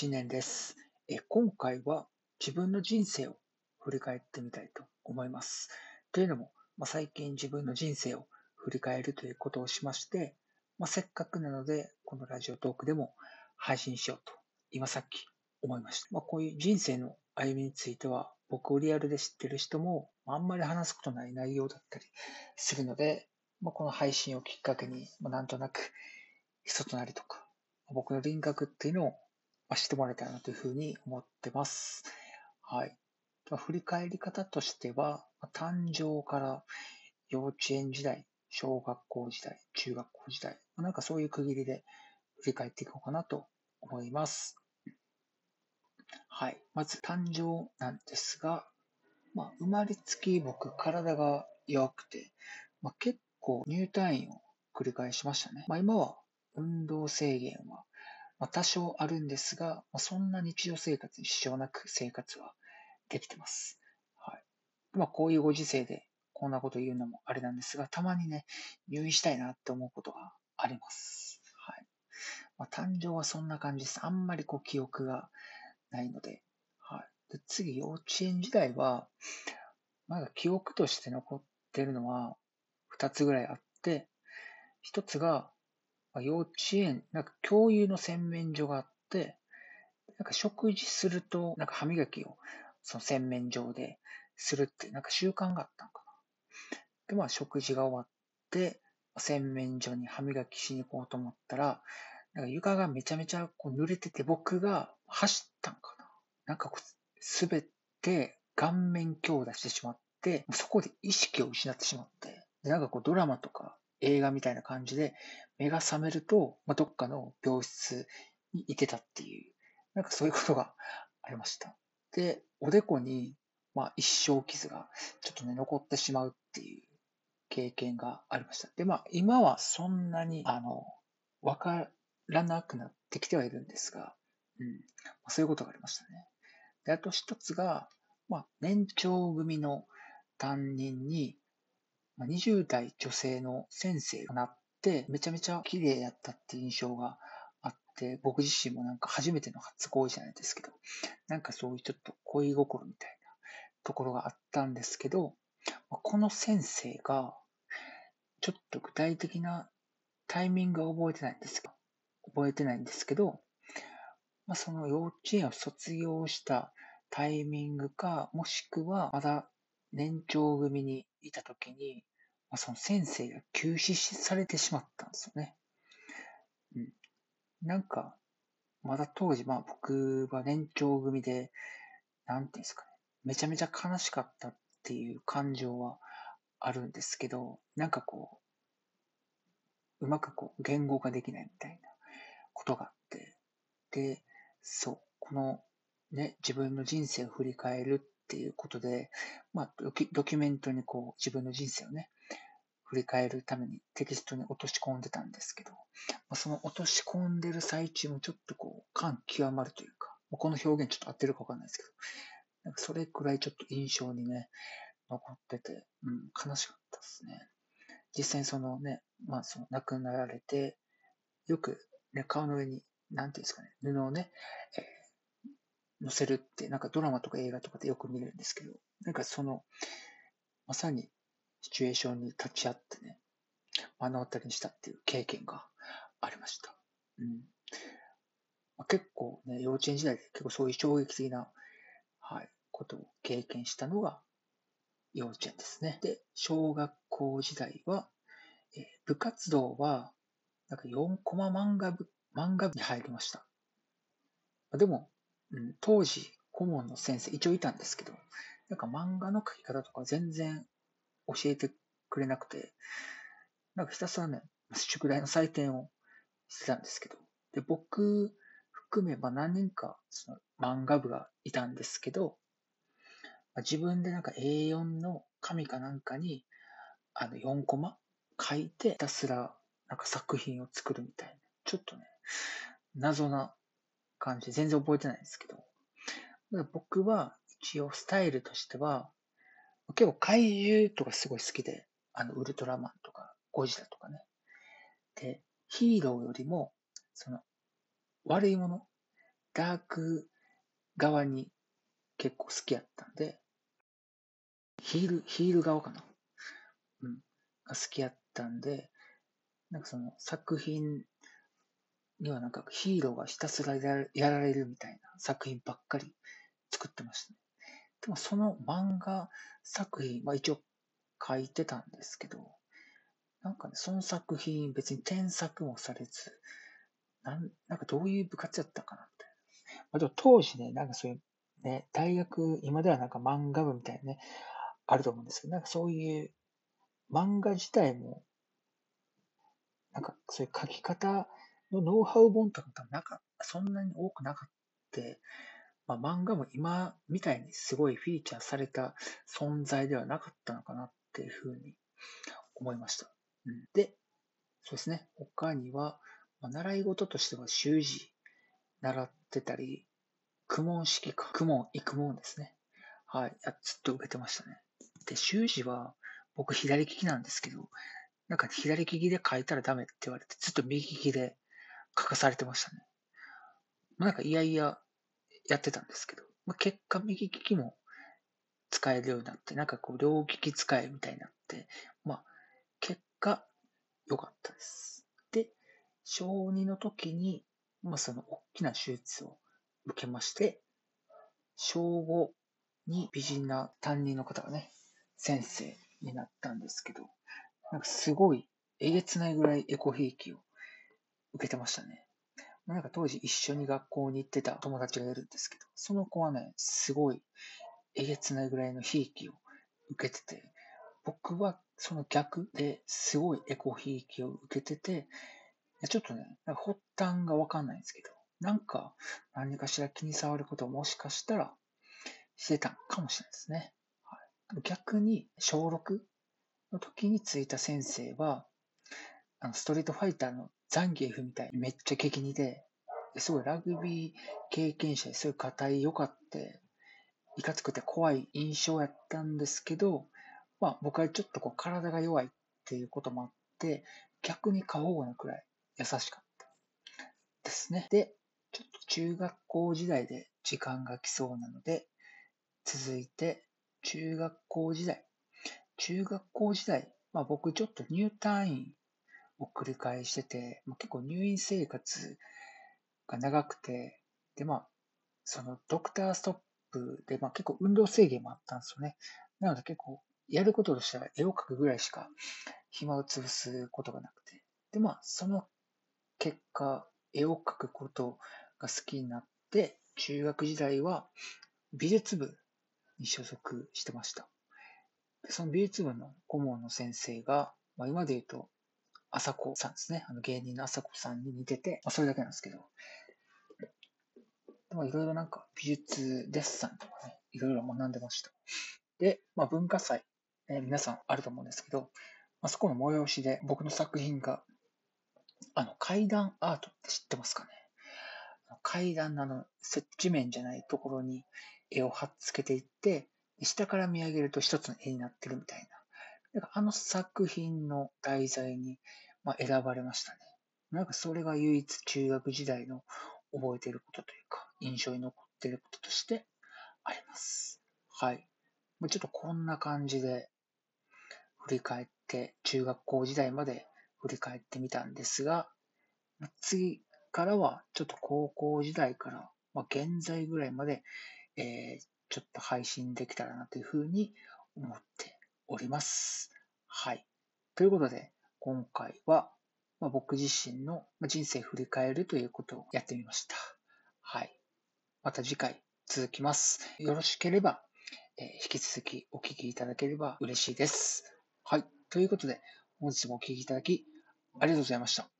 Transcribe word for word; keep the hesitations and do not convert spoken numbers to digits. いちねんです。え今回は自分の人生を振り返ってみたいと思います。というのも、まあ、最近自分の人生を振り返るということをしまして、まあ、せっかくなのでこのラジオトークでも配信しようと今さっき思いました。まあ、こういう人生の歩みについては僕をリアルで知ってる人もあんまり話すことない内容だったりするので、まあ、この配信をきっかけに、まあ、なんとなく人となりとか僕の輪郭っていうのを知ってもらえたらなというふうに思ってます。はい。振り返り方としては、誕生から幼稚園時代、小学校時代、中学校時代、なんかそういう区切りで振り返っていこうかなと思います。はい。まず誕生なんですが、まあ、生まれつき僕体が弱くて、まあ、結構入退院を繰り返しましたね。まあ、今は運動制限は多少あるんですが、そんな日常生活に支障なく生活はできてます。はい。まあ、こういうご時世でこんなこと言うのもあれなんですが、たまにね、入院したいなって思うことがあります。はい。まあ、誕生はそんな感じです。あんまりこう記憶がないので。はい。で次、幼稚園時代は、まだ記憶として残ってるのはふたつぐらいあって、ひとつが、幼稚園、なんか共有の洗面所があって、なんか食事すると、なんか歯磨きをその洗面所でするって、なんか習慣があったのかな。で、まあ食事が終わって、洗面所に歯磨きしに行こうと思ったら、なんか床がめちゃめちゃこう濡れてて、僕が走ったのかな。なんかこう、滑って顔面強打してしまって、そこで意識を失ってしまって、でなんかこうドラマとか、映画みたいな感じで目が覚めると、まあ、どっかの病室にいてたっていう、なんかそういうことがありました。で、おでこに、まあ、一生傷がちょっとね、残ってしまうっていう経験がありました。で、まあ、今はそんなに、あの、わからなくなってきてはいるんですが、うん、まあ、そういうことがありましたね。で、あと一つが、まあ、年長組の担任に、にじゅう代女性の先生になって、めちゃめちゃ綺麗やったっていう印象があって、僕自身もなんか初めての初恋じゃないですけど、なんかそういうちょっと恋心みたいなところがあったんですけど、この先生が、ちょっと具体的なタイミングは覚えてないんですけど、覚えてないんですけど、まあ、その幼稚園を卒業したタイミングか、もしくはまだ年長組にいた時に、その先生が急死されてしまったんですよね。うん、なんか、まだ当時、まあ僕は年長組で、なんていうんですかね、めちゃめちゃ悲しかったっていう感情はあるんですけど、なんかこう、うまくこう言語化できないみたいなことがあって、で、そう、このね、自分の人生を振り返るっていうことで、まあ、ドキ、ドキュメントにこう自分の人生をね、振り返るためにテキストに落とし込んでたんですけど、まあ、その落とし込んでる最中もちょっとこう感極まるというか、この表現ちょっと合ってるか分かんないですけど、なんかそれくらいちょっと印象にね、残ってて、うん、悲しかったですね。実際にそのね、まあその亡くなられて、よく、ね、顔の上に、なんていうんですかね、布をね、えー載せるって、なんかドラマとか映画とかでよく見るんですけど、なんかその、まさにシチュエーションに立ち会ってね、目の当たりにしたっていう経験がありました。うん。まあ、結構ね、幼稚園時代で結構そういう衝撃的な、はい、ことを経験したのが幼稚園ですね。で、小学校時代は、えー、部活動は、なんかよんコマ漫画部、漫画部に入りました。でも、うん、当時、顧問の先生、一応いたんですけど、なんか漫画の描き方とか全然教えてくれなくて、なんかひたすらね、宿題の採点をしてたんですけど、で、僕含めば何人かその漫画部がいたんですけど、まあ、自分でなんか エーよん の紙かなんかに、あのよんコマ書いて、ひたすらなんか作品を作るみたいな、ちょっとね、謎な感じで全然覚えてないんですけど、僕は一応スタイルとしては結構怪獣とかすごい好きで、あのウルトラマンとかゴジラとかね、でヒーローよりもその悪いものダーク側に結構好きやったんで、ヒール、ヒール顔かな、うん、が好きやったんで、なんかその作品にはなんかヒーローがひたすらやられるみたいな作品ばっかり作ってましたね。でもその漫画作品、まあ一応書いてたんですけど、なんかね、その作品別に添削もされず、なん、なんかどういう部活やったかなみたいな。まあでも当時ね、なんかそういうね、大学、今ではなんか漫画部みたいなね、あると思うんですけど、なんかそういう漫画自体も、なんかそういう書き方のノウハウ本とかもなんかそんなに多くなかった。まあ、漫画も今みたいにすごいフィーチャーされた存在ではなかったのかなっていうふうに思いました。うん、で、そうですね、他には、まあ、習い事としては習字習ってたり、公文式か、公文、育文ですね。はい、あ、ずっと受けてましたね。で、習字は僕左利きなんですけど、なんか左利きで書いたらダメって言われて、ずっと右利きで書かされてましたね。まあ、なんかいやいややってたんですけど、まあ、結果右利きも使えるようになって、なんかこう両利き使えみたいになって、まあ結果良かったです。で、小にの時に、まあその大きな手術を受けまして、小ごに美人な担任の方がね、先生になったんですけど、なんかすごいえげつないぐらいエコひいきを受けてましたね。なんか当時一緒に学校に行ってた友達がいるんですけど、その子はね、すごいえげつないぐらいのひいきを受けてて、僕はその逆ですごいエコひいきを受けてて、ちょっとね、なんか発端がわかんないんですけど、なんか何かしら気に障ることをもしかしたらしてたかもしれないですね。はい、逆に小ろくの時についた先生は、あのストリートファイターのザンギエフみたいにめっちゃ激似で、すごいラグビー経験者ですごい硬い良かって、いかつくて怖い印象やったんですけど、まあ僕はちょっとこう体が弱いっていうこともあって、逆に過保護なくらい優しかったですね。で、ちょっと中学校時代で時間が来そうなので、続いて中学校時代。中学校時代、まあ僕ちょっと入退院を繰り返してて、結構入院生活が長くて、で、まあ、そのドクターストップで、まあ、結構運動制限もあったんですよね。なので結構やることとしては絵を描くぐらいしか暇を潰すことがなくて、で、まあ、その結果、絵を描くことが好きになって、中学時代は美術部に所属してました。で、その美術部の顧問の先生が、まあ、今で言うと、朝子さんですね。あの芸人の朝子さんに似てて、まあ、それだけなんですけど。でもいろいろなんか美術デッサンとかね、いろいろ学んでました。で、まあ、文化祭、えー、皆さんあると思うんですけど、まあ、そこの催しで僕の作品が、あの階段アートって知ってますかね。階段のあの地面じゃないところに絵を貼っつけていって、下から見上げると一つの絵になってるみたいな。なんかあの作品の題材に選ばれましたね。なんかそれが唯一中学時代の覚えていることというか、印象に残っていることとしてあります。はい。ちょっとこんな感じで振り返って、中学校時代まで振り返ってみたんですが、次からはちょっと高校時代から、まあ、現在ぐらいまで、えー、ちょっと配信できたらなというふうに思っております。はい。ということで、今回は、まあ、僕自身の人生を振り返るということをやってみました。はい。また次回続きます。よろしければ、えー、引き続きお聞きいただければ嬉しいです。はい。ということで、本日もお聞きいただきありがとうございました。